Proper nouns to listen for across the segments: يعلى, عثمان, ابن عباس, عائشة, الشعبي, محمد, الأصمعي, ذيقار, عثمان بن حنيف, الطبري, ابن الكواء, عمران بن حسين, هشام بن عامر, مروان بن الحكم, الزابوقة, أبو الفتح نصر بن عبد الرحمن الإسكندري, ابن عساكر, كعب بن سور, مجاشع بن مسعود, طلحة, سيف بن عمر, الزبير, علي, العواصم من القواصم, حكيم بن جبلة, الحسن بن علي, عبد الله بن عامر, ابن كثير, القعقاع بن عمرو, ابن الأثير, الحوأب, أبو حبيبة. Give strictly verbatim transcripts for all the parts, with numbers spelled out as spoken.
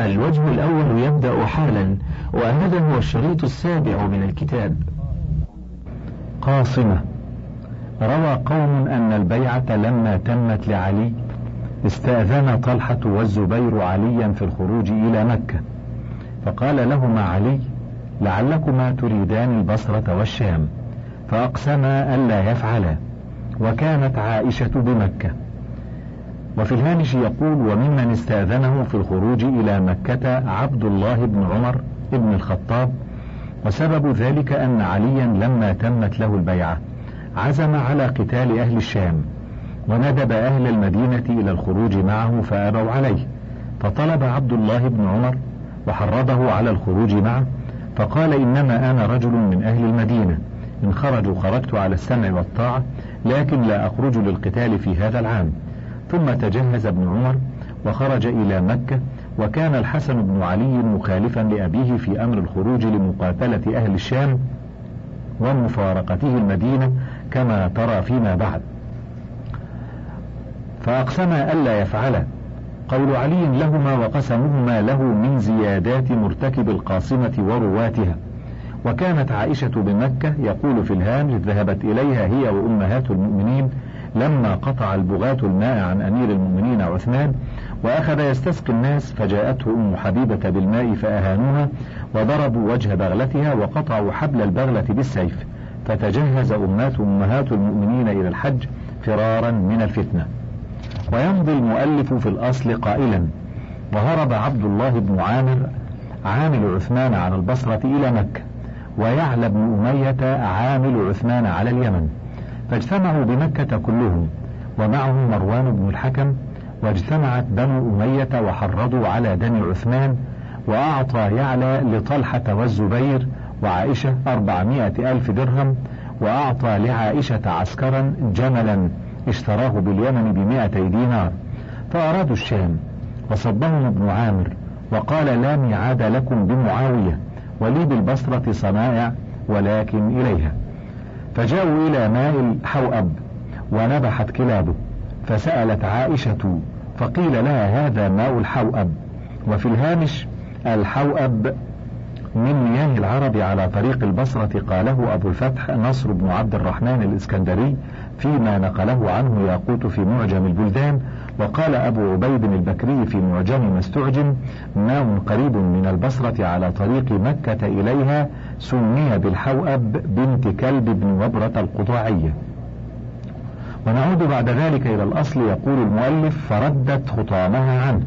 الوجه الأول يبدأ حالا، وهذا هو الشريط السابع من الكتاب. قاصمة. روى قوم أن البيعة لما تمت لعلي استأذن طلحة والزبير عليا في الخروج إلى مكة، فقال لهما علي: لعلكما تريدان البصرة والشام، فأقسما ألا يفعلا، وكانت عائشة بمكة. وفي الهامش يقول: وممن استأذنه في الخروج إلى مكة عبد الله بن عمر بن الخطاب، وسبب ذلك أن عليا لما تمت له البيعة عزم على قتال أهل الشام، وندب أهل المدينة إلى الخروج معه فأبوا عليه، فطلب عبد الله بن عمر وحرضه على الخروج معه، فقال: إنما أنا رجل من أهل المدينة، إن خرجوا خرجت على السمع والطاعة، لكن لا أخرج للقتال في هذا العام. ثم تجهز ابن عمر وخرج إلى مكة، وكان الحسن بن علي مخالفا لأبيه في أمر الخروج لمقاتلة أهل الشام ومفارقته المدينة كما ترى فيما بعد، فأقسما ألا يفعلا. قول علي لهما وقسمهما له من زيادات مرتكب القاصمة ورواتها. وكانت عائشة بمكة، يقول في الهامش: ذهبت إليها هي وأمهات المؤمنين لما قطع البغاة الماء عن أمير المؤمنين عثمان، وأخذ يستسقي الناس، فجاءته أم حبيبة بالماء فأهانوها وضربوا وجه بغلتها وقطعوا حبل البغلة بالسيف، فتجهز أمهات أمهات المؤمنين إلى الحج فرارا من الفتنة. ويمضي المؤلف في الأصل قائلا: وهرب عبد الله بن عامر عامل عثمان على البصرة إلى مكة، ويعلى بن أمية عامل عثمان على اليمن، فاجتمعوا بمكة كلهم، ومعهم مروان بن الحكم، واجتمعت بنو أمية وحرضوا على دم عثمان، وأعطى يعلى لطلحة والزبير وعائشة أربعمائة ألف درهم، وأعطى لعائشة عسكرا جملا اشتراه باليمن بمائتي دينار، فأرادوا الشام، وصدهم ابن عامر وقال: لا ميعاد لكم بمعاوية، ولي بالبصرة صنائع ولكن إليها. فجاءوا إلى ماء الحوأب ونبحت كلابه، فسألت عائشة فقيل لها: هذا ماء الحوأب. وفي الهامش: الحوأب من مياه العرب على طريق البصرة، قاله أبو الفتح نصر بن عبد الرحمن الإسكندري فيما نقله عنه ياقوت في معجم البلدان، وقال أبو عبيد البكري في معجم ما استعجم: ماء قريب من البصرة على طريق مكة إليها، سمي بالحوأب بنت كلب بن وبرة القطاعية. ونعود بعد ذلك إلى الأصل. يقول المؤلف: فردت خطامها عنه،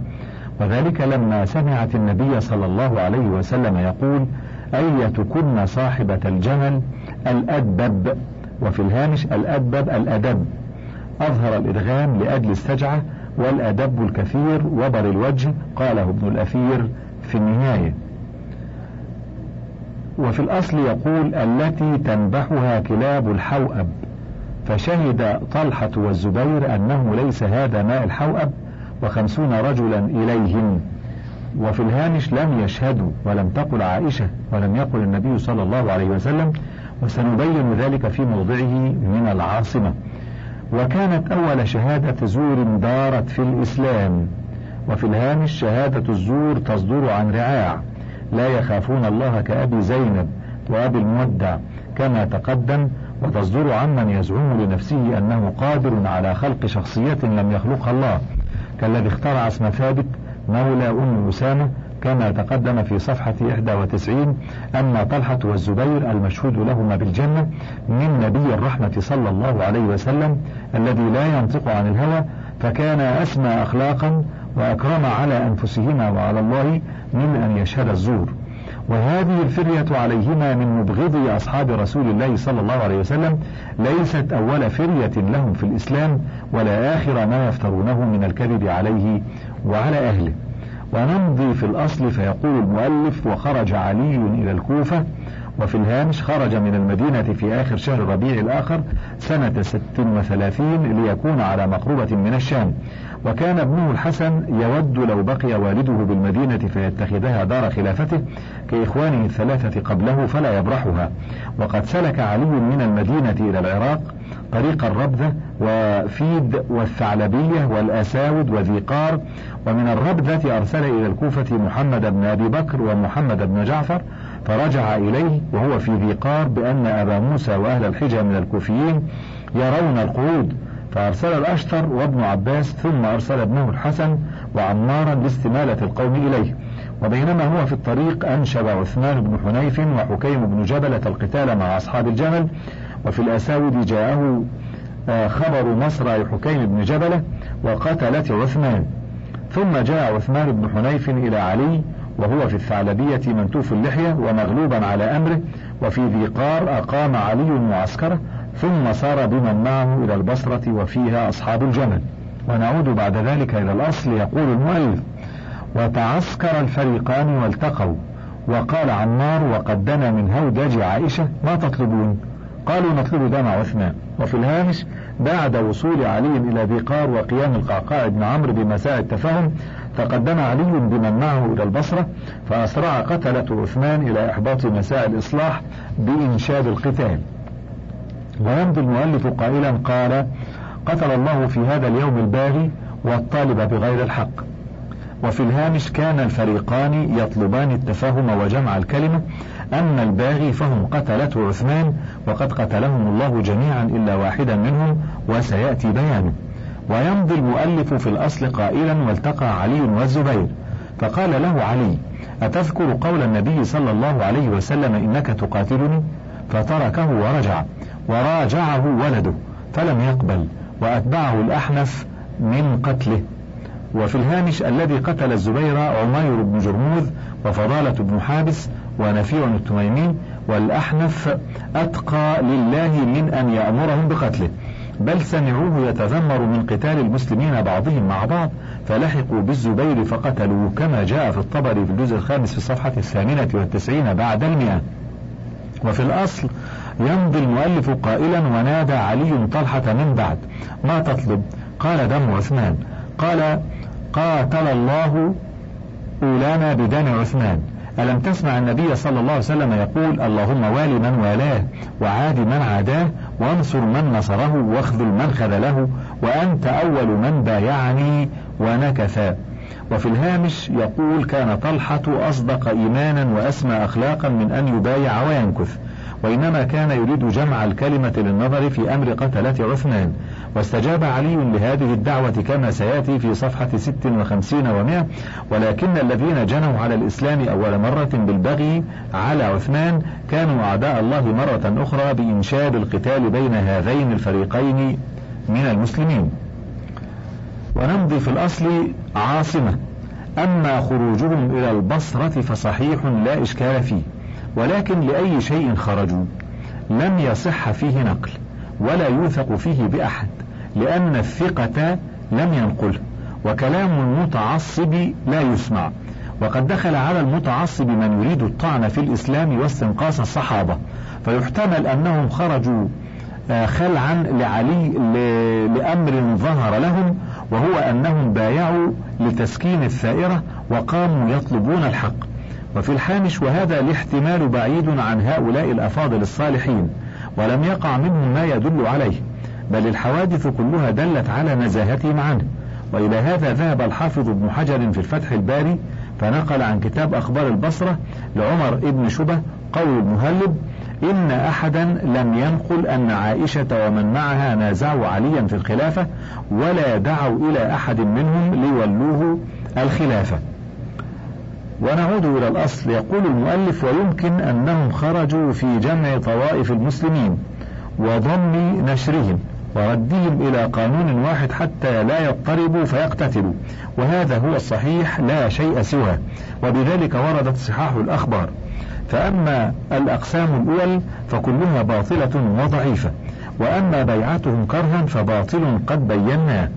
وذلك لما سمعت النبي صلى الله عليه وسلم يقول: أيتكن صاحبة الجمل الأدبب. وفي الهامش: الأدبب الأدب، أظهر الإدغام لأجل السجعة، والأدب الكثير وبر الوجه، قاله ابن الأثير في النهاية. وفي الأصل يقول: التي تنبحها كلاب الحوأب. فشهد طلحة والزبير أنه ليس هذا ماء الحوأب، وخمسون رجلا إليهم. وفي الهامش: لم يشهدوا، ولم تقل عائشة، ولم يقل النبي صلى الله عليه وسلم، وسنبين ذلك في موضعه من العاصمة. وكانت أول شهادة زور دارت في الإسلام. وفي الهامش: شهادة الزور تصدر عن رعاع، لا يخافون الله كأبي زينب وأبي المودع كما تقدم، وتصدر عمن يزعم لنفسه أنه قادر على خلق شخصية لم يخلقها الله، كالذي اخترع اسم ثابت مولى أم أسامة كما تقدم في صفحة واحد وتسعين. أما طلحة والزبير المشهود لهما بالجنة من نبي الرحمة صلى الله عليه وسلم الذي لا ينطق عن الهوى، فكان أسمى أخلاقا وأكرم على أنفسهما وعلى الله من أن يشهد الزور. وهذه الفرية عليهما من مبغضي أصحاب رسول الله صلى الله عليه وسلم، ليست أول فرية لهم في الإسلام، ولا آخر ما يفترونه من الكذب عليه وعلى أهله. ونمضي في الأصل. فيقول المؤلف: وخرج علي إلى الكوفة. وفي الهامش: خرج من المدينة في آخر شهر ربيع الآخر سنة ست وثلاثين، ليكون على مقربة من الشام، وكان ابنه الحسن يود لو بقي والده بالمدينة فيتخذها دار خلافته كإخوانه الثلاثة قبله فلا يبرحها. وقد سلك علي من المدينة إلى العراق طريق الربذة وفيد والثعلبية والأساود وذيقار، ومن الربذة أرسل إلى الكوفة محمد بن أبي بكر ومحمد بن جعفر، فرجع إليه وهو في ذيقار بأن أبا موسى وأهل الحجة من الكوفيين يرون القعود، فأرسل الأشتر وابن عباس، ثم أرسل ابنه الحسن وعمارا لاستمالة القوم إليه. وبينما هو في الطريق أنشب عثمان بن حنيف وحكيم بن جبلة القتال مع أصحاب الجمل. وفي الأساود جاءه خبر مصرع حكيم بن جبلة وقتلت عثمان. ثم جاء عثمان بن حنيف إلى علي وهو في الثعلبية منتوف اللحية ومغلوبا على أمره، وفي ذيقار أقام علي معسكره، ثم سار بمن معه إلى البصرة وفيها أصحاب الجمل. ونعود بعد ذلك إلى الأصل. يقول المؤلف: وتعسكر الفريقان والتقوا، وقال عمار: وقدنا من هودج عائشة، ما تطلبون؟ قالوا: نطلب دم عثمان. وفي الهامش: بعد وصول علي إلى ذيقار وقيام القعقاع بن عمرو بمساء التفاهم، تقدم علي بمن معه إلى البصرة، فأسرع قتلة عثمان إلى إحباط مساء الإصلاح بإنشاد القتال. ويمضي المؤلف قائلا: قال: قتل الله في هذا اليوم الباغي والطالب بغير الحق. وفي الهامش: كان الفريقان يطلبان التفاهم وجمع الكلمة، أما الباغي فهم قتلته عثمان، وقد قتلهم الله جميعا إلا واحدا منهم، وسيأتي بيانه. ويمضي المؤلف في الأصل قائلا: والتقى علي والزبير، فقال له علي: أتذكر قول النبي صلى الله عليه وسلم: إنك تقاتلني؟ فتركه ورجع، وراجعه ولده فلم يقبل، وأتبعه الأحنف من قتله. وفي الهامش: الذي قتل الزبير عمير بن جرموذ وفضالة بن حابس ونفيع التميمي، والأحنف أتقى لله من أن يأمرهم بقتله، بل سمعوه يتذمر من قتال المسلمين بعضهم مع بعض، فلحقوا بالزبير فقتلوه، كما جاء في الطبري في الجزء الخامس في الصفحة الثامنة والتسعين بعد المئة. وفي الأصل يمضي المؤلف قائلا: ونادى علي طلحة من بعد، ما تطلب؟ قال: دم عثمان. قال: قاتل الله أولانا بدم عثمان، ألم تسمع النبي صلى الله عليه وسلم يقول: اللهم وال من والاه، وعاد من عاداه، وانصر من نصره، واخذل من خذله، وأنت أول من بايعني ونكثا. وفي الهامش يقول: كان طلحة أصدق إيمانا وأسمى أخلاقا من أن يبايع وينكث، وإنما كان يريد جمع الكلمة للنظر في أمر قتلة عثمان. واستجاب علي لهذه الدعوة كما سيأتي في صفحة ست وخمسين ومائة. ولكن الذين جنوا على الإسلام أول مرة بالبغي على عثمان كانوا أعداء الله مرة أخرى بإنشاد القتال بين هذين الفريقين من المسلمين. ونمضي في الأصل عاصمة. أما خروجهم إلى البصرة فصحيح لا إشكال فيه، ولكن لأي شيء خرجوا لم يصح فيه نقل ولا يوثق فيه بأحد، لأن الثقة لم ينقله، وكلام المتعصب لا يسمع. وقد دخل على المتعصب من يريد الطعن في الإسلام واستنقاص الصحابة، فيحتمل أنهم خرجوا خلعا لعلي لأمر ظهر لهم، وهو أنهم بايعوا لتسكين الثائرة وقاموا يطلبون الحق. وفي الحامش: وهذا الاحتمال بعيد عن هؤلاء الأفاضل الصالحين، ولم يقع منهم ما يدل عليه، بل الحوادث كلها دلت على نزاهتهم عنه. وإلى هذا ذهب الحافظ ابن حجر في الفتح الباري، فنقل عن كتاب أخبار البصرة لعمر ابن شبه قول المهلب: إن أحدا لم ينقل أن عائشة ومن معها نازعوا عليا في الخلافة، ولا دعوا إلى أحد منهم ليولوه الخلافة. ونعود إلى الأصل. يقول المؤلف: ويمكن أنهم خرجوا في جمع طوائف المسلمين وضم نشرهم وردهم إلى قانون واحد حتى لا يضطربوا فيقتتلوا، وهذا هو الصحيح لا شيء سواه، وبذلك وردت صحاح الأخبار. فأما الأقسام الأول فكلها باطلة وضعيفة، وأما بيعتهم كرها فباطل قد بيناه،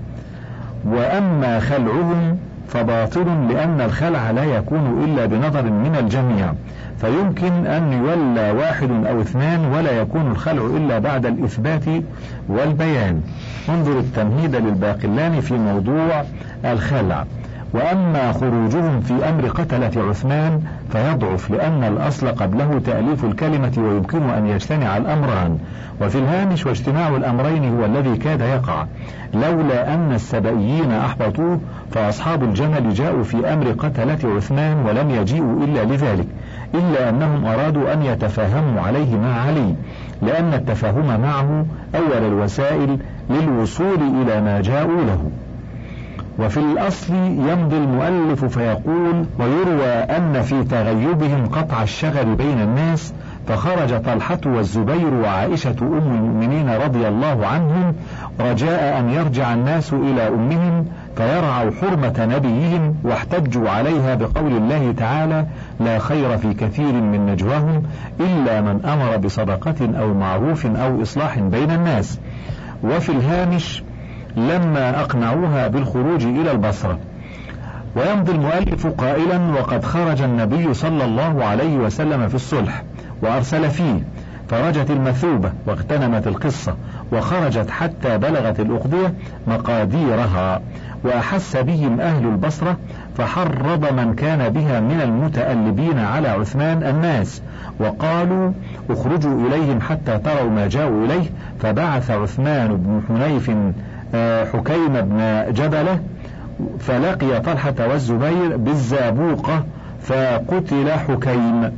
وأما خلعهم فباطل، لأن الخلع لا يكون إلا بنظر من الجميع، فيمكن أن يولى واحد أو اثنان ولا يكون الخلع إلا بعد الإثبات والبيان. انظر التمهيد للباقلاني في موضوع الخلع. وأما خروجهم في أمر قتلة عثمان فيضعف، لأن الأصل قبله تأليف الكلمة ويمكن أن يجتمع الأمران، وفي الهامش واجتماع الأمرين هو الذي كاد يقع لولا أن السبئيين أحبطوه، فأصحاب الجمل جاءوا في أمر قتلة عثمان ولم يجيئوا إلا لذلك، إلا أنهم أرادوا أن يتفاهموا عليه مع علي، لأن التفاهم معه أول الوسائل للوصول إلى ما جاءوا له. وفي الأصل يمضي المؤلف فيقول: ويروى أن في تغيبهم قطع الشغل بين الناس، فخرج طلحة والزبير وعائشة أم المؤمنين رضي الله عنهم رجاء أن يرجع الناس إلى أمهم فيرعوا حرمة نبيهم، واحتجوا عليها بقول الله تعالى: لا خير في كثير من نجواهم إلا من أمر بصدقة أو معروف أو إصلاح بين الناس. وفي الهامش: لما أقنعوها بالخروج إلى البصرة. ويمضي المؤلف قائلا: وقد خرج النبي صلى الله عليه وسلم في الصلح وأرسل فيه، فرجت المثوبة واغتنمت القصة، وخرجت حتى بلغت الأقضية مقاديرها، وأحس بهم أهل البصرة، فحرض من كان بها من المتألبين على عثمان الناس، وقالوا: اخرجوا إليهم حتى تروا ما جاءوا إليه. فبعث عثمان بن حنيف حكيم بن جبلة فلقي طلحة والزبير بالزابوقة فقتل حكيم.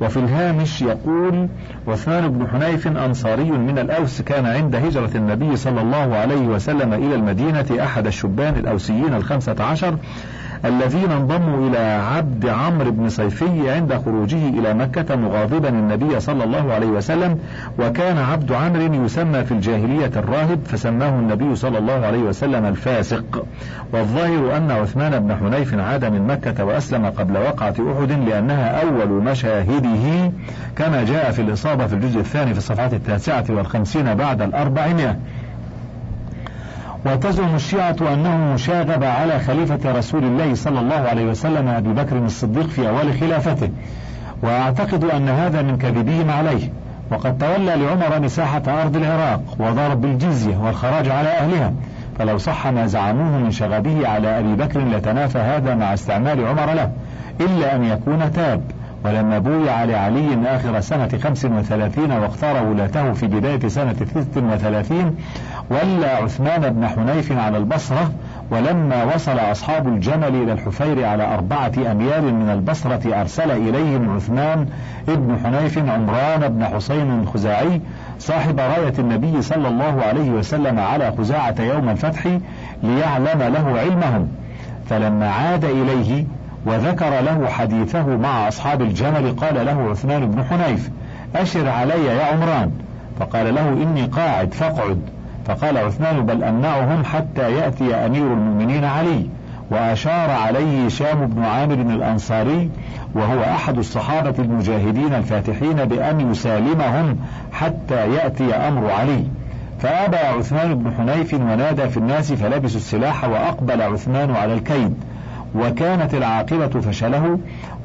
وفي الهامش يقول: عثمان بن حنيف أنصاري من الأوس، كان عند هجرة النبي صلى الله عليه وسلم إلى المدينة أحد الشبان الأوسيين الخمسة عشر الذين انضموا إلى عبد عمرو بن صيفي عند خروجه إلى مكة مغاضبا النبي صلى الله عليه وسلم. وكان عبد عمرو يسمى في الجاهلية الراهب، فسماه النبي صلى الله عليه وسلم الفاسق. والظاهر أن عثمان بن حنيف عاد من مكة وأسلم قبل وقعة أحد، لأنها أول مشاهده، كما جاء في الإصابة في الجزء الثاني في الصفحات التاسعة والخمسين بعد الأربعمائة. وتزعم الشيعة أنه شاغب على خليفة رسول الله صلى الله عليه وسلم أبي بكر الصديق في أول خلافته، وأعتقد أن هذا من كذبهم عليه. وقد تولى لعمر مساحة أرض العراق وضرب الجزية والخراج على أهلها، فلو صح ما زعموه من شغبه على أبي بكر لتنافى هذا مع استعمال عمر له، إلا أن يكون تاب. ولما بويع لعلي آخر سنة خمس وثلاثين واختار ولاته في بداية سنة ست وثلاثين، ولى عثمان بن حنيف على البصرة. ولما وصل أصحاب الجمل إلى الحفير على أربعة أميال من البصرة أرسل إليهم عثمان بن حنيف عمران بن حسين الخزاعي صاحب راية النبي صلى الله عليه وسلم على خزاعة يوم الفتح ليعلم له علمهم. فلما عاد إليه وذكر له حديثه مع أصحاب الجمل قال له عثمان بن حنيف: أشر علي يا عمران. فقال له: إني قاعد فاقعد. فقال عثمان: بل أمنعهم حتى يأتي أمير المؤمنين علي. وأشار عليه هشام بن عامر الأنصاري وهو أحد الصحابة المجاهدين الفاتحين بأن يسالمهم حتى يأتي أمر علي. فأبى عثمان بن حنيف ونادى في الناس فلبسوا السلاح وأقبل عثمان على الكيد، وكانت العاقبة فشله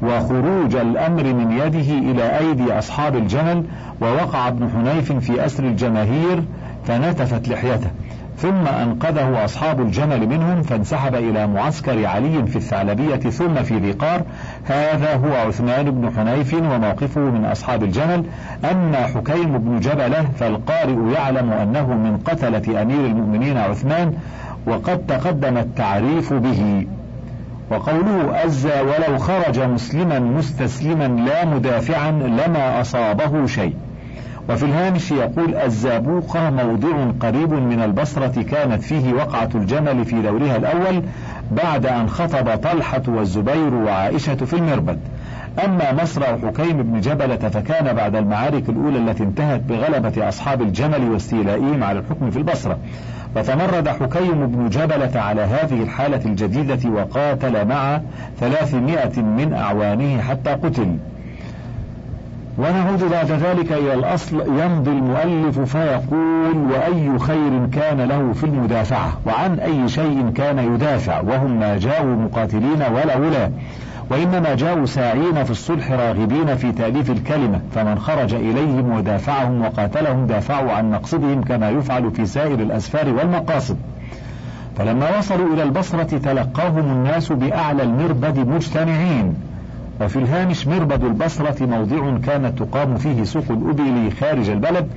وخروج الأمر من يده إلى أيدي أصحاب الجمل. ووقع ابن حنيف في أسر الجماهير فنتفت لحيته، ثم أنقذه أصحاب الجمل منهم فانسحب إلى معسكر علي في الثعلبية ثم في ذي قار. هذا هو عثمان بن حنيف وموقفه من أصحاب الجمل. أما حكيم بن جبلة فالقارئ يعلم أنه من قتلة أمير المؤمنين عثمان، وقد تقدم التعريف به. وقوله: أزى ولو خرج مسلما مستسلما لا مدافعا لما أصابه شيء. وفي الهامش يقول: الزابوقة موضع قريب من البصرة كانت فيه وقعة الجمل في دورها الأول، بعد أن خطب طلحة والزبير وعائشة في المربد. أما مصرع حكيم بن جبلة فكان بعد المعارك الأولى التي انتهت بغلبة أصحاب الجمل واستيلائهم على الحكم في البصرة. فتمرد حكيم بن جبلة على هذه الحالة الجديدة وقاتل مع ثلاثمائة من أعوانه حتى قتل. ونعود بعد ذلك إلى الأصل. يمضي المؤلف فيقول وأي خير كان له في المدافعة، وعن أي شيء كان يدافع، وهم ما جاءوا مقاتلين ولا ولا، وإنما جاءوا ساعين في الصلح راغبين في تأليف الكلمة، فمن خرج إليهم ودافعهم وقاتلهم دافعوا عن مقصدهم كما يفعل في سائر الأسفار والمقاصد. فلما وصلوا إلى البصرة تلقاهم الناس بأعلى المربد مجتمعين. وفي الهامش مربد البصرة موضع كانت تقام فيه سوق الأبل خارج البلد،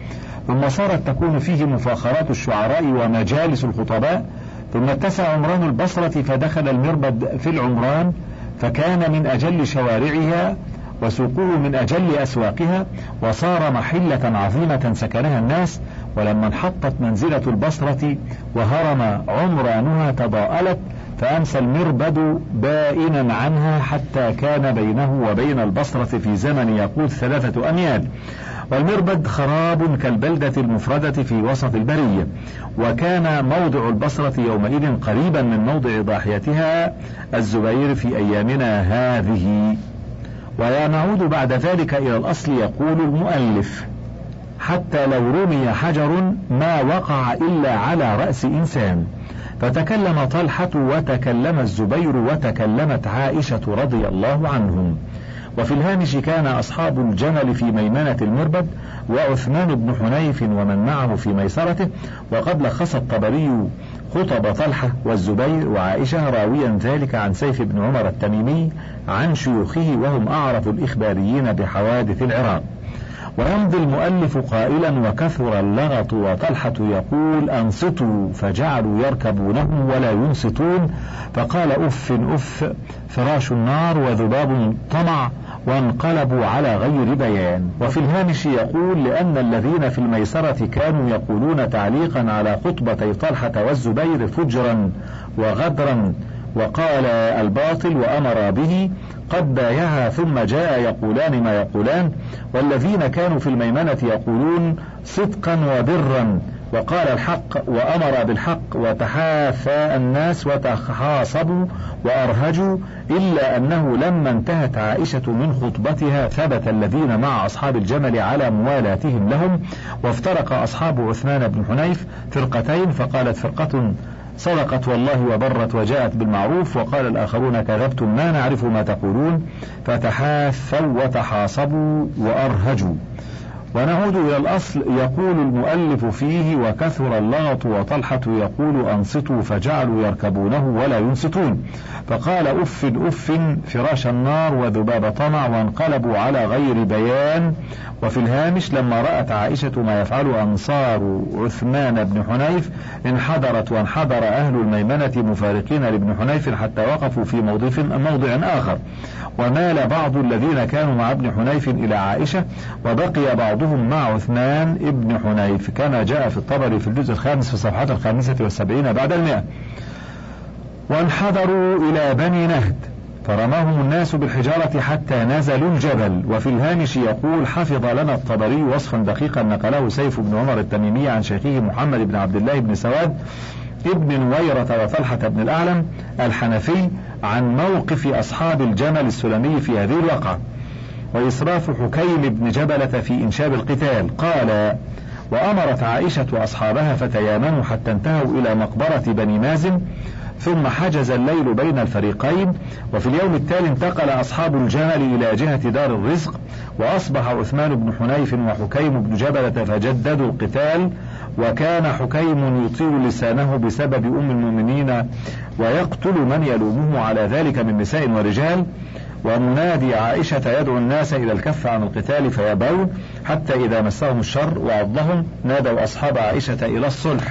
ثم صارت تكون فيه مفاخرات الشعراء ومجالس الخطباء، ثم اتسع عمران البصرة فدخل المربد في العمران، فكان من أجل شوارعها وسوقه من أجل أسواقها، وصار محلة عظيمة سكنها الناس. ولما انحطت منزلة البصرة وهرم عمرانها تضاءلت، فأمسى المربد بائنا عنها حتى كان بينه وبين البصرة في زمن يقود ثلاثة أميال. والمربد خراب كالبلدة المفردة في وسط البرية، وكان موضع البصرة يومئذ قريبا من موضع ضاحيتها الزبير في أيامنا هذه. ونعود بعد ذلك إلى الأصل. يقول المؤلف حتى لو رمي حجر ما وقع إلا على رأس إنسان. فتكلم طلحة وتكلم الزبير وتكلمت عائشة رضي الله عنهم. وفي الهامش كان أصحاب الجمل في ميمنة المربد، وعثمان بن حنيف ومن معه في ميسرته. وقد لخص الطبري خطب طلحة والزبير وعائشة راويا ذلك عن سيف بن عمر التميمي عن شيوخه، وهم أعرف الإخباريين بحوادث العراق. ويمضي المؤلف قائلا وكثر اللغط. وطلحة يقول أنصتوا، فجعلوا يركبونهم ولا ينصتون، فقال أف أف فراش النار وذباب طمع، وانقلبوا على غير بيان. وفي الهامش يقول لأن الذين في الميسرة كانوا يقولون تعليقا على خطبتي طلحة والزبير فجرا وغدرا، وقال الباطل وأمر به، قد بايعها، ثم جاء يقولان ما يقولان. والذين كانوا في الميمنة يقولون صدقا وبرا، وقال الحق وأمر بالحق، وتحافى الناس وتخاصبوا وأرهجوا، إلا أنه لما انتهت عائشة من خطبتها ثبت الذين مع أصحاب الجمل على موالاتهم لهم. وافترق أصحاب عثمان بن حنيف فرقتين، فقالت فرقة صدقت والله وبرت وجاءت بالمعروف، وقال الآخرون كذبتم ما نعرف ما تقولون، فتحافوا وتحاصبوا وأرهجوا. ونعود إلى الأصل. يقول المؤلف فيه وكثر اللغط. وطلحة يقول أنصتوا فجعلوا يركبونه ولا ينصتون، فقال أف أف فراش النار وذباب طمع، وانقلبوا على غير بيان. وفي الهامش لما رأت عائشة ما يفعل أنصار عثمان بن حنيف انحدرت، وانحدر أهل الميمنة مفارقين لابن حنيف حتى وقفوا في موضع آخر. ومال بعض الذين كانوا مع ابن حنيف إلى عائشة، وبقي بعضهم مع عثمان ابن حنيف، كما جاء في الطبري في الجزء الخامس في صفحة الخامسة والسبعين بعد المئة. وانحدروا إلى بني نهد، فرماهم الناس بالحجارة حتى نزلوا الجبل. وفي الهامش يقول حفظ لنا الطبري وصفا دقيقا نقله سيف بن عمر التميمي عن شيخه محمد بن عبد الله بن سواد ابن نويرة وطلحة بن الأعلم الحنفي عن موقف أصحاب الجمل السلمي في هذه الواقعة. وإسراف حكيم بن جبلة في إنشاب القتال قال وأمرت عائشة وأصحابها فتيامنوا حتى انتهوا إلى مقبرة بني مازن، ثم حجز الليل بين الفريقين. وفي اليوم التالي انتقل أصحاب الجمل إلى جهة دار الرزق، وأصبح عثمان بن حنيف وحكيم بن جبلة فجددوا القتال. وكان حكيم يطيل لسانه بسبب أم المؤمنين ويقتل من يلومه على ذلك من نساء ورجال، ومنادي عائشة يدعو الناس إلى الكف عن القتال فيبون، حتى إذا مسهم الشر وعضهم نادوا أصحاب عائشة إلى الصلح.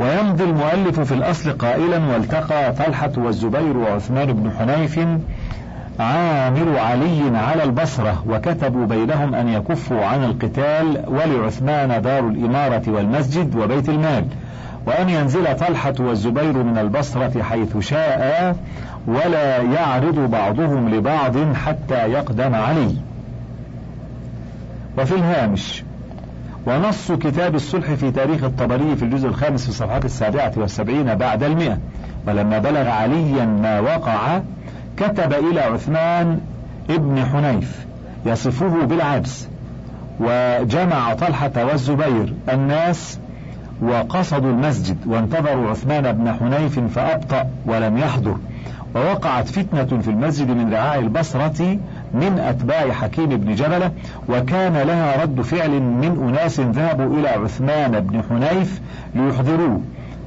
ويمضي المؤلف في الأصل قائلا والتقى طلحة والزبير وعثمان بن حنيف عامر علي على البصرة، وكتبوا بينهم أن يكفوا عن القتال، ولعثمان دار الإمارة والمسجد وبيت المال، وأن ينزل طلحة والزبير من البصرة حيث شاء، ولا يعرض بعضهم لبعض حتى يقدم علي. وفي الهامش ونص كتاب الصلح في تاريخ الطبري في الجزء الخامس في صفحات السابعة والسبعين بعد المئة. ولما بلغ عليا ما وقع كتب إلى عثمان ابن حنيف يصفه بالعجز، وجمع طلحة والزبير الناس وقصدوا المسجد وانتظروا عثمان بن حنيف فأبطأ ولم يحضر، ووقعت فتنة في المسجد من رعاء البصرة من أتباع حكيم بن جبلة، وكان لها رد فعل من أناس ذهبوا إلى عثمان بن حنيف ليحضروه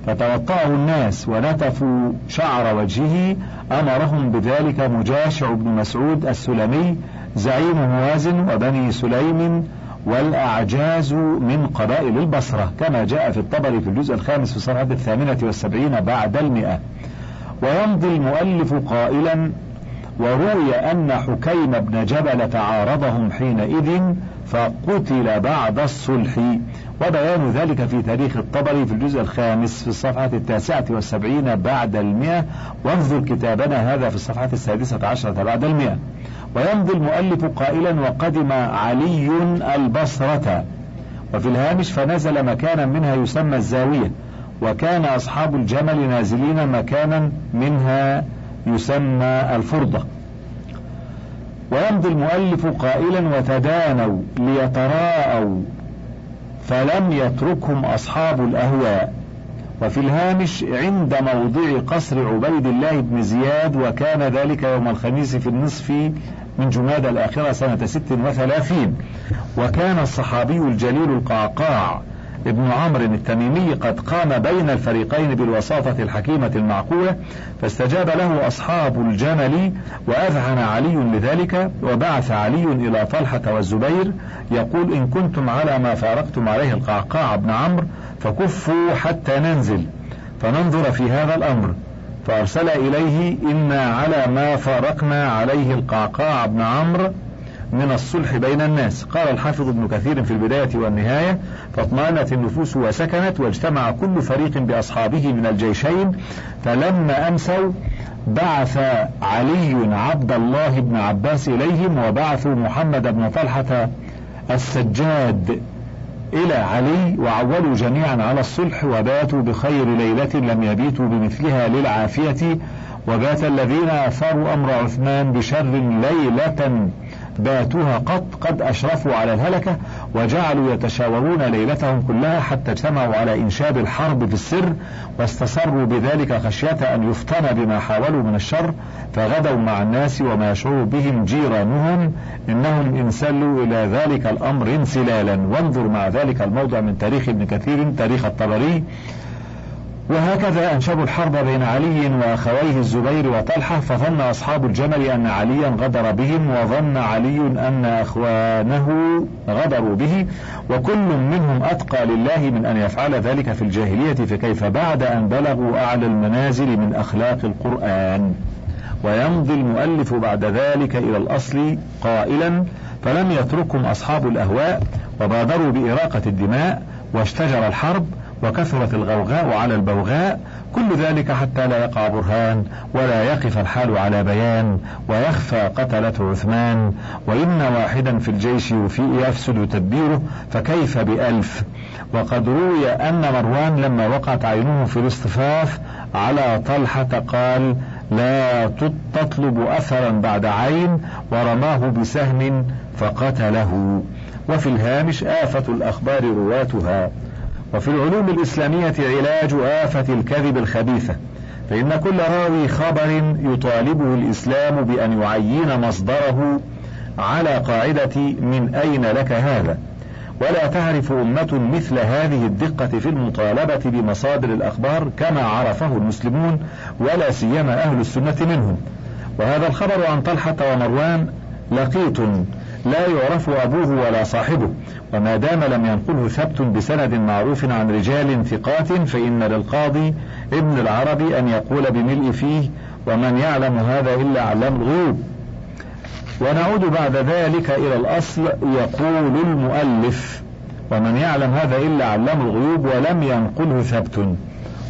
فتوطأه الناس ونتفوا شعر وجهه، أمرهم بذلك مجاشع بن مسعود السلمي زعيم موازن وبني سليم والأعجاز من قبائل البصرة، كما جاء في الطبري في الجزء الخامس في صفحة الثامنة والسبعين بعد المئة. ويمضي المؤلف قائلا: وروي أن حكيم بن جبل تعارضهم حينئذ فقتل بعد الصلح، وبيان ذلك في تاريخ الطبري في الجزء الخامس في الصفحة التاسعة والسبعين بعد المئة، وانظر كتابنا هذا في الصفحة السادسة عشرة بعد المئة. ويمضي المؤلف قائلا: وقدم علي البصرة، وفي الهامش فنزل مكانا منها يسمى الزاوية، وكان أصحاب الجمل نازلين مكانا منها يسمى الفرضة. ويمضي المؤلف قائلا: وتدانوا ليتراءوا فلم يتركهم أصحاب الأهواء، وفي الهامش عند موضع قصر عبيد الله بن زياد، وكان ذلك يوم الخميس في النصف من جمادى الآخرة سنة ست وثلاثين، وكان الصحابي الجليل القعقاع ابن عمرو التميمي قد قام بين الفريقين بالوساطة الحكيمة المعقولة، فاستجاب له أصحاب الجمل وأذعن علي لذلك، وبعث علي إلى طلحة والزبير يقول: إن كنتم على ما فارقتم عليه القعقاع بن عمرو فكفوا حتى ننزل فننظر في هذا الأمر، فأرسل إليه: إنا على ما فارقنا عليه القعقاع بن عمرو من الصلح بين الناس. قال الحافظ ابن كثير في البداية والنهاية: فاطمأنت النفوس وسكنت، واجتمع كل فريق بأصحابه من الجيشين، فلما أمسوا بعث علي عبد الله بن عباس إليهم، وبعثوا محمد بن طلحة السجاد إلى علي، وعولوا جميعا على الصلح، وباتوا بخير ليلة لم يبيتوا بمثلها للعافية، وبات الذين أثاروا أمر عثمان بشر ليلة باتوها قط قد أشرفوا على الهلكة، وجعلوا يتشاورون ليلتهم كلها حتى اجتمعوا على إنشاد الحرب في السر، واستصروا بذلك خشية أن يفتن بما حاولوا من الشر، فغدوا مع الناس وما يشعر بهم جيرانهم، إنهم انسلوا إلى ذلك الأمر انسلالا. وانظر مع ذلك الموضع من تاريخ ابن كثير تاريخ الطبري. وهكذا أنشبوا الحرب بين علي وأخويه الزبير وطلحة، فظن أصحاب الجمل أن عليا غدر بهم، وظن علي أن أخوانه غدروا به، وكل منهم أتقى لله من أن يفعل ذلك في الجاهلية، فكيف بعد أن بلغوا أعلى المنازل من أخلاق القرآن. ويمضي المؤلف بعد ذلك إلى الأصل قائلا: فلم يتركهم أصحاب الأهواء، وبادروا بإراقة الدماء، واشتجر الحرب، وكثرت الغوغاء على البوغاء، كل ذلك حتى لا يقع برهان، ولا يقف الحال على بيان، ويخفى قتلة عثمان، وإن واحدا في الجيش يفيء يفسد تدبيره، فكيف بألف. وقد روي أن مروان لما وقعت عينه في الاصطفاف على طلحة قال: لا تطلب أثرا بعد عين، ورماه بسهم فقتله. وفي الهامش: آفة الأخبار رواتها. وفي العلوم الإسلامية علاج آفة الكذب الخبيثة، فإن كل راوي خبر يطالبه الإسلام بأن يعين مصدره على قاعدة من أين لك هذا، ولا تعرف أمة مثل هذه الدقة في المطالبة بمصادر الأخبار كما عرفه المسلمون، ولا سيما أهل السنة منهم. وهذا الخبر عن طلحة ومروان لقيط لا يعرف أبوه ولا صاحبه، وما دام لم ينقله ثبت بسند معروف عن رجال ثقات، فإن للقاضي ابن العربي أن يقول بملء فيه، ومن يعلم هذا إلا علام الغيوب. ونعود بعد ذلك إلى الأصل. يقول المؤلف: ومن يعلم هذا إلا علام الغيوب، ولم ينقله ثبت.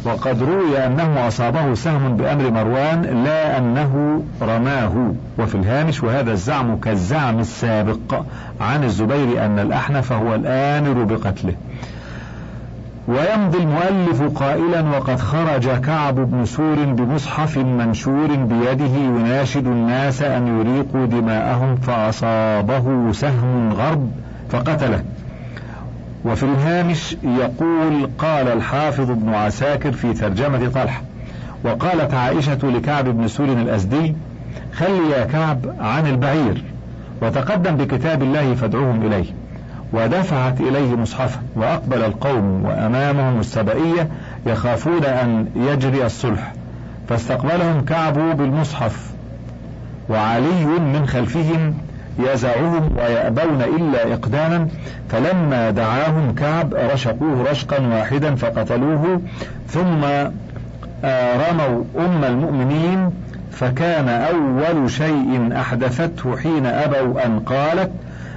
وقد روي أنه أصابه سهم بأمر مروان لا أنه رماه. وفي الهامش: وهذا الزعم كالزعم السابق عن الزبير أن الأحنف هو الآمر بقتله. ويمضي المؤلف قائلا: وقد خرج كعب بن سور بمصحف منشور بيده يناشد الناس أن يريقوا دماءهم فأصابه سهم غرب فقتله. وفي الهامش يقول: قال الحافظ ابن عساكر في ترجمة طلحة: وقالت عائشة لكعب بن سور الأزدي: خلي يا كعب عن البعير وتقدم بكتاب الله فادعوهم إليه. ودفعت إليه مصحفه، وأقبل القوم وأمامهم السبئية يخافون أن يجري الصلح، فاستقبلهم كعب بالمصحف وعلي من خلفهم يزعهم ويأبون إلا إقداما، فلما دعاهم كعب رشقوه رشقا واحدا فقتلوه، ثم رموا أم المؤمنين، فكان أول شيء أحدثته حين أبوا أن قالت: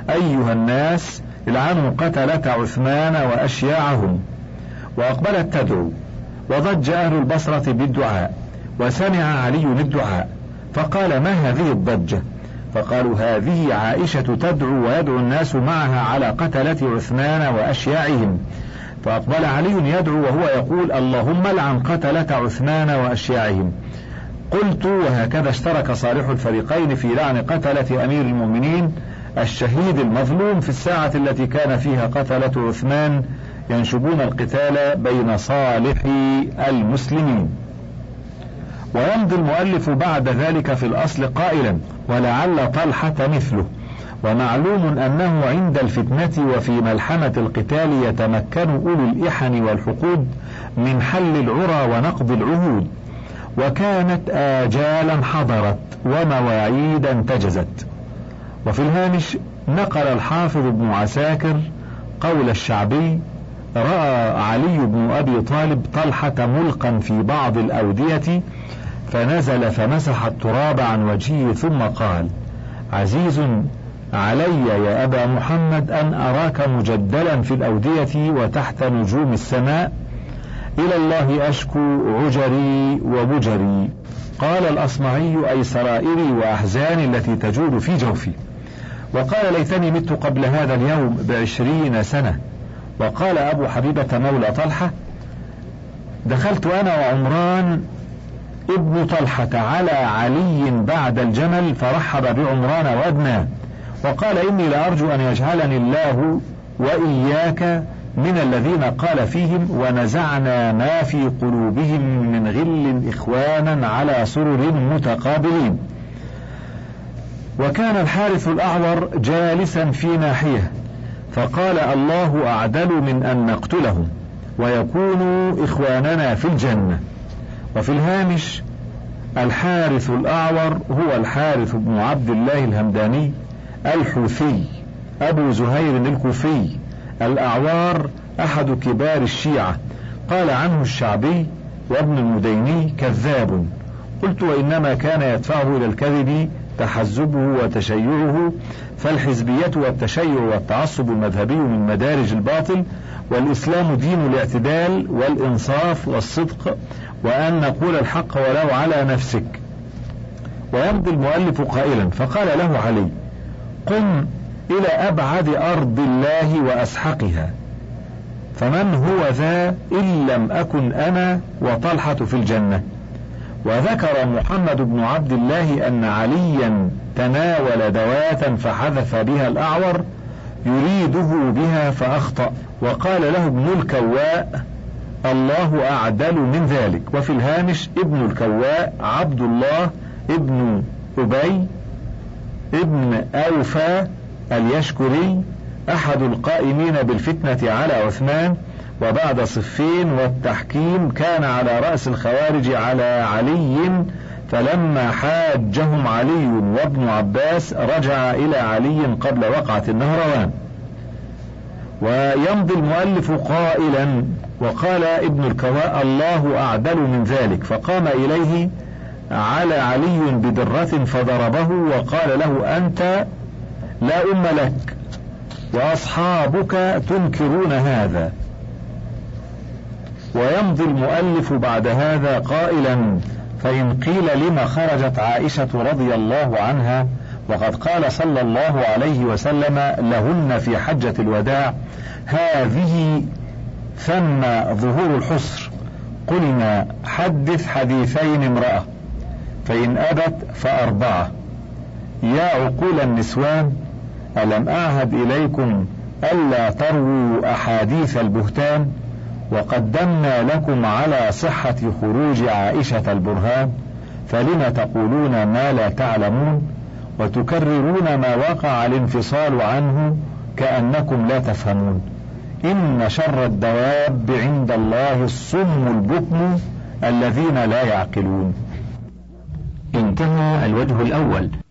أيها الناس العنوا قتلة عثمان وأشياعهم. وأقبلت تدعو، وضج أهل البصرة بالدعاء، وسمع علي الدعاء فقال: ما هذه الضجة؟ فقالوا: هذه عائشة تدعو ويدعو الناس معها على قتلة عثمان وأشياعهم. فأقبل علي يدعو وهو يقول: اللهم لعن قتلة عثمان وأشياعهم. قلت: وهكذا اشترك صالح الفريقين في لعن قتلة أمير المؤمنين الشهيد المظلوم في الساعة التي كان فيها قتلة عثمان ينشبون القتال بين صالح المسلمين. ويمضي المؤلف بعد ذلك في الأصل قائلا: ولعل طلحة مثله. ومعلوم أنه عند الفتنة وفي ملحمة القتال يتمكن أولو الإحن والحقود من حل العرى ونقض العهود، وكانت آجالا حضرت ومواعيدا انتجزت. وفي الهامش نقل الحافظ ابن عساكر قول الشعبي: رأى علي بن أبي طالب طلحة ملقا في بعض الأودية فنزل فمسح التراب عن وجهه ثم قال: عزيز علي يا أبا محمد أن أراك مجدلا في الأودية وتحت نجوم السماء، إلى الله أشكو عجري وبجري. قال الأصمعي: أي سرائري وأحزاني التي تجول في جوفي. وقال: ليتني مت قبل هذا اليوم بعشرين سنة. وقال أبو حبيبة مولى طلحة: دخلت أنا وعمران ابن طلحة على علي بعد الجمل فرحب بعمران وأدناه، وقال: إني لأرجو أن يجعلني الله وإياك من الذين قال فيهم: ونزعنا ما في قلوبهم من غل إخوانا على سرر متقابلين. وكان الحارث الأعور جالسا في ناحية، فقال: الله أعدل من أن نقتلهم ويكونوا إخواننا في الجنة. وفي الهامش الحارث الأعور هو الحارث بن عبد الله الهمداني الحوثي أبو زهير الكوفي الأعوار أحد كبار الشيعة، قال عنه الشعبي وابن المديني: كذاب. قلت: وإنما كان يدفعه إلى الكذب تحزبه وتشيعه، فالحزبية والتشيع والتعصب المذهبي من مدارج الباطل، والإسلام دين الاعتدال والإنصاف والصدق، وأن نقول الحق ولو على نفسك. ويمضي المؤلف قائلا: فقال له علي: قم إلى أبعد أرض الله وأسحقها، فمن هو ذا إن لم أكن أنا وطلحة في الجنة. وذكر محمد بن عبد الله أن عليا تناول دواة فحذف بها الأعور يريده بها فأخطأ، وقال له ابن الكواء: الله أعدل من ذلك. وفي الهامش ابن الكواء عبد الله ابن أبي ابن أوفى اليشكري أحد القائمين بالفتنة على عثمان، وبعد صفين والتحكيم كان على رأس الخوارج على علي، فلما حاجهم علي وابن عباس رجع إلى علي قبل وقعة النهروان. ويمضي المؤلف قائلا: وقال ابن الكواء: الله أعدل من ذلك. فقام إليه على علي بدرة فضربه، وقال له: أنت لا أم لك وأصحابك تنكرون هذا. ويمضي المؤلف بعد هذا قائلا: فإن قيل لما خرجت عائشة رضي الله عنها وقد قال صلى الله عليه وسلم لهن في حجة الوداع: هذه ثم ظهور الحصر قلنا حدث حديثين امرأة فإن أبت فأربعة. يا عقول النسوان ألم أعهد إليكم ألا ترووا أحاديث البهتان وقدمنا لكم على صحة خروج عائشة البرهان فلما تقولون ما لا تعلمون وتكررون ما وقع الانفصال عنه كأنكم لا تفهمون. إن شر الدواب عند الله الصم البكم الذين لا يعقلون. انتهى الوجه الأول.